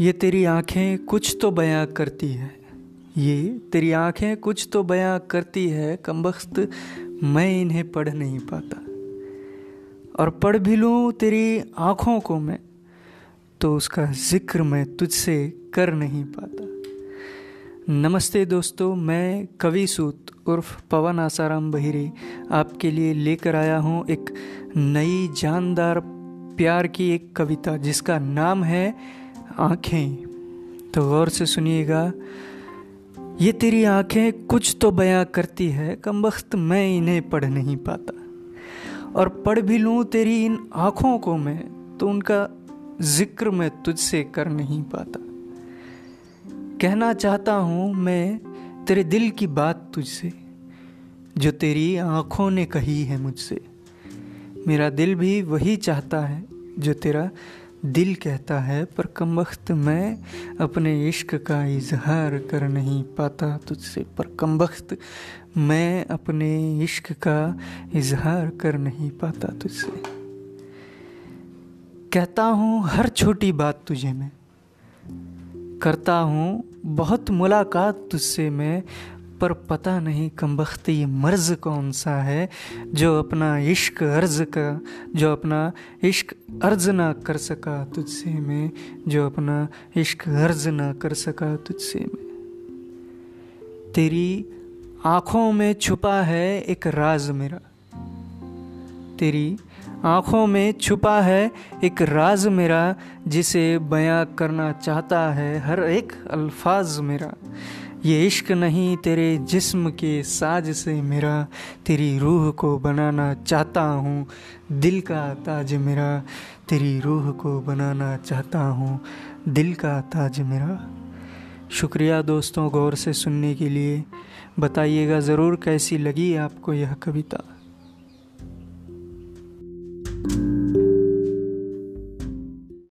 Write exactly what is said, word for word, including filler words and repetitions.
ये तेरी आँखें कुछ तो बयां करती है, ये तेरी आँखें कुछ तो बयां करती है, कमबख्त मैं इन्हें पढ़ नहीं पाता। और पढ़ भी लूँ तेरी आँखों को मैं, तो उसका जिक्र मैं तुझसे कर नहीं पाता। नमस्ते दोस्तों, मैं कवि सूत उर्फ पवन आसाराम बहिरे आपके लिए लेकर आया हूँ एक नई जानदार प्यार की एक कविता जिसका नाम है आँखें। तो गौर से सुनिएगा। ये तेरी आँखें कुछ तो बयां करती है, कमबख्त मैं इन्हें पढ़ नहीं पाता। और पढ़ भी लूँ तेरी इन आँखों को मैं, तो उनका जिक्र मैं तुझसे कर नहीं पाता। कहना चाहता हूँ मैं तेरे दिल की बात तुझसे, जो तेरी आँखों ने कही है मुझसे। मेरा दिल भी वही चाहता है जो तेरा दिल कहता है, पर कमबख्त मैं अपने इश्क का इजहार कर नहीं पाता तुझसे। पर कमबख्त मैं अपने इश्क का इजहार कर नहीं पाता तुझसे। कहता हूँ हर छोटी बात तुझे मैं, करता हूँ बहुत मुलाकात तुझसे मैं, पर पता नहीं कमबख्त ये मर्ज़ कौन सा है जो अपना इश्क अर्ज़ का जो अपना इश्क अर्ज़ ना कर सका तुझसे मैं, जो अपना इश्क अर्ज़ ना कर सका तुझसे मैं। तेरी आँखों में छुपा है एक राज मेरा, तेरी आँखों में छुपा है एक राज मेरा, जिसे बयां करना चाहता है हर एक अल्फाज मेरा। ये इश्क नहीं तेरे जिस्म के साज से मेरा, तेरी रूह को बनाना चाहता हूँ दिल का ताज मेरा, तेरी रूह को बनाना चाहता हूँ दिल का ताज मेरा। शुक्रिया दोस्तों गौर से सुनने के लिए। बताइएगा ज़रूर कैसी लगी आपको यह कविता।